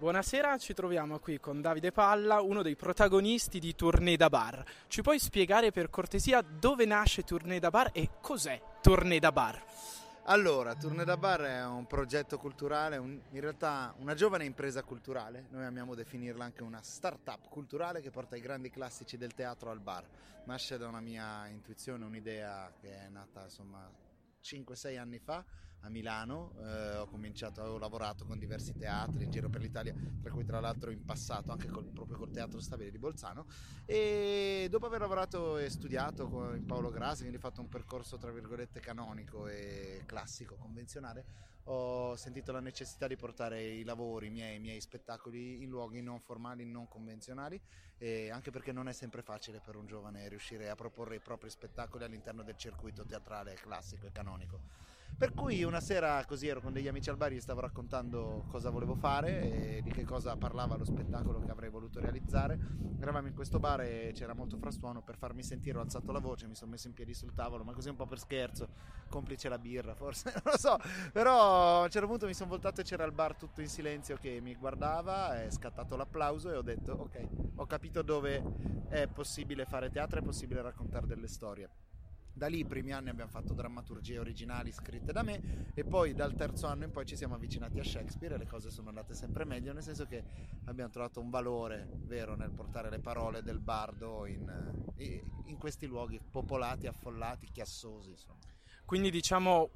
Buonasera, ci troviamo qui con Davide Palla, uno dei protagonisti di Tournée da Bar. Ci puoi spiegare per cortesia dove nasce Tournée da Bar e cos'è Tournée da Bar? Allora, Tournée da Bar è un progetto culturale, in realtà una giovane impresa culturale, noi amiamo definirla anche una start-up culturale che porta i grandi classici del teatro al bar. Nasce da una mia intuizione, un'idea che è nata insomma 5-6 anni fa a Milano, ho lavorato con diversi teatri in giro per l'Italia, tra cui tra l'altro in passato anche proprio col Teatro Stabile di Bolzano, e dopo aver lavorato e studiato con Paolo Grassi, quindi ho fatto un percorso tra virgolette canonico e classico, convenzionale, ho sentito la necessità di portare i lavori, i miei spettacoli in luoghi non formali, non convenzionali, e anche perché non è sempre facile per un giovane riuscire a proporre i propri spettacoli all'interno del circuito teatrale classico e canonico. Per cui una sera così ero con degli amici al bar e gli stavo raccontando cosa volevo fare e di che cosa parlava lo spettacolo che avrei voluto realizzare. Eravamo in questo bar e c'era molto frastuono. Per farmi sentire ho alzato la voce, mi sono messo in piedi sul tavolo, ma così un po' per scherzo, complice la birra forse, non lo so, però a un certo punto mi sono voltato e c'era il bar tutto in silenzio che mi guardava, è scattato l'applauso e ho detto ok, ho capito dove è possibile fare teatro, è possibile raccontare delle storie. Da lì i primi anni abbiamo fatto drammaturgie originali scritte da me e poi dal terzo anno in poi ci siamo avvicinati a Shakespeare e le cose sono andate sempre meglio, nel senso che abbiamo trovato un valore vero nel portare le parole del bardo in questi luoghi popolati, affollati, chiassosi insomma. Quindi diciamo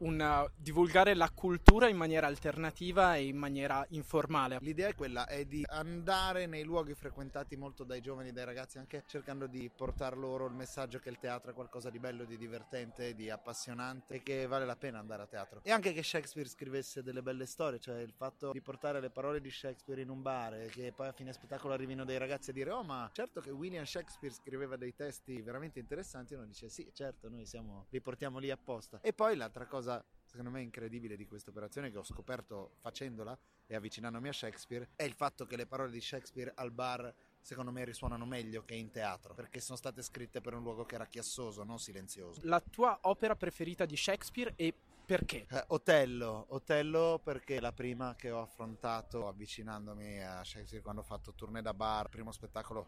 divulgare la cultura in maniera alternativa e in maniera informale. L'idea è quella, è di andare nei luoghi frequentati molto dai giovani, dai ragazzi, anche cercando di portar loro il messaggio che il teatro è qualcosa di bello, di divertente, di appassionante e che vale la pena andare a teatro. E anche che Shakespeare scrivesse delle belle storie, cioè il fatto di portare le parole di Shakespeare in un bar e che poi a fine spettacolo arrivino dei ragazzi a dire oh ma certo che William Shakespeare scriveva dei testi veramente interessanti, uno dice sì certo, noi li portiamo lì apposta. E poi l'altra cosa, secondo me, incredibile di questa operazione che ho scoperto facendola e avvicinandomi a Shakespeare è il fatto che le parole di Shakespeare al bar, secondo me, risuonano meglio che in teatro, perché sono state scritte per un luogo che era chiassoso, non silenzioso. La tua opera preferita di Shakespeare è perché? Otello perché è la prima che ho affrontato avvicinandomi a Shakespeare quando ho fatto Tournée da Bar. Il primo spettacolo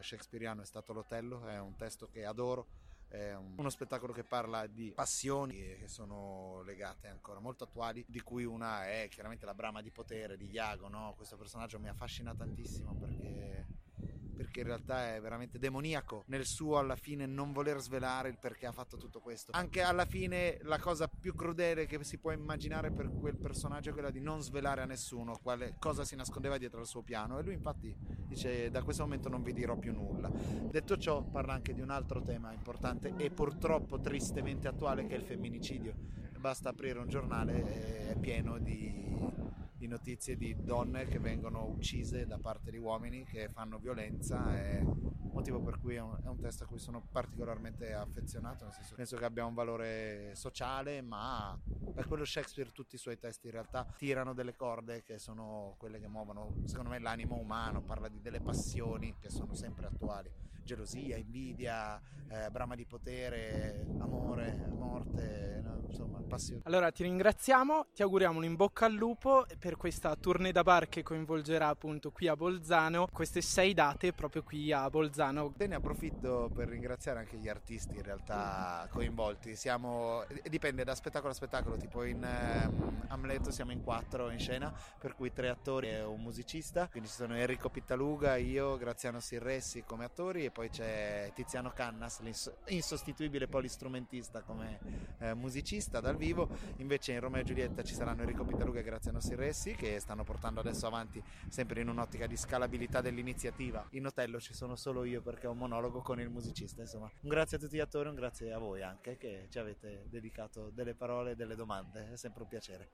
shakespeariano è stato l'Otello, è un testo che adoro. È uno spettacolo che parla di passioni che sono legate ancora molto attuali, di cui una è chiaramente la brama di potere di Iago, no? Questo personaggio mi affascina tantissimo perché in realtà è veramente demoniaco nel suo alla fine non voler svelare il perché ha fatto tutto questo. Anche alla fine la cosa più crudele che si può immaginare per quel personaggio è quella di non svelare a nessuno cosa si nascondeva dietro al suo piano, e lui infatti dice da questo momento non vi dirò più nulla. Detto ciò, parla anche di un altro tema importante e purtroppo tristemente attuale, che è il femminicidio. Basta aprire un giornale, è pieno di notizie di donne che vengono uccise da parte di uomini che fanno violenza, e motivo per cui è un testo a cui sono particolarmente affezionato, nel senso che penso che abbia un valore sociale, ma per quello Shakespeare tutti i suoi testi in realtà tirano delle corde che sono quelle che muovono secondo me l'animo umano, parla di delle passioni che sono sempre attuali: gelosia, invidia, brama di potere, amore, morte, no? Insomma, passione. Allora ti ringraziamo, ti auguriamo un in bocca al lupo per questa Tournée da Bar che coinvolgerà appunto qui a Bolzano queste 6 date proprio qui a Bolzano. Te ne approfitto per ringraziare anche gli artisti in realtà coinvolti, dipende da spettacolo a spettacolo, tipo in Amleto siamo in 4 in scena, per cui 3 attori e un musicista, quindi ci sono Enrico Pittaluga, io, Graziano Sirressi come attori, e poi c'è Tiziano Cannas, l'insostituibile polistrumentista come musicista dal vivo. Invece in Romeo e Giulietta ci saranno Enrico Pittaluga e Graziano Sirressi, che stanno portando adesso avanti sempre in un'ottica di scalabilità dell'iniziativa. In Otello ci sono solo io perché ho un monologo con il musicista. Insomma, un grazie a tutti gli attori, un grazie a voi anche che ci avete dedicato delle parole e delle domande, è sempre un piacere.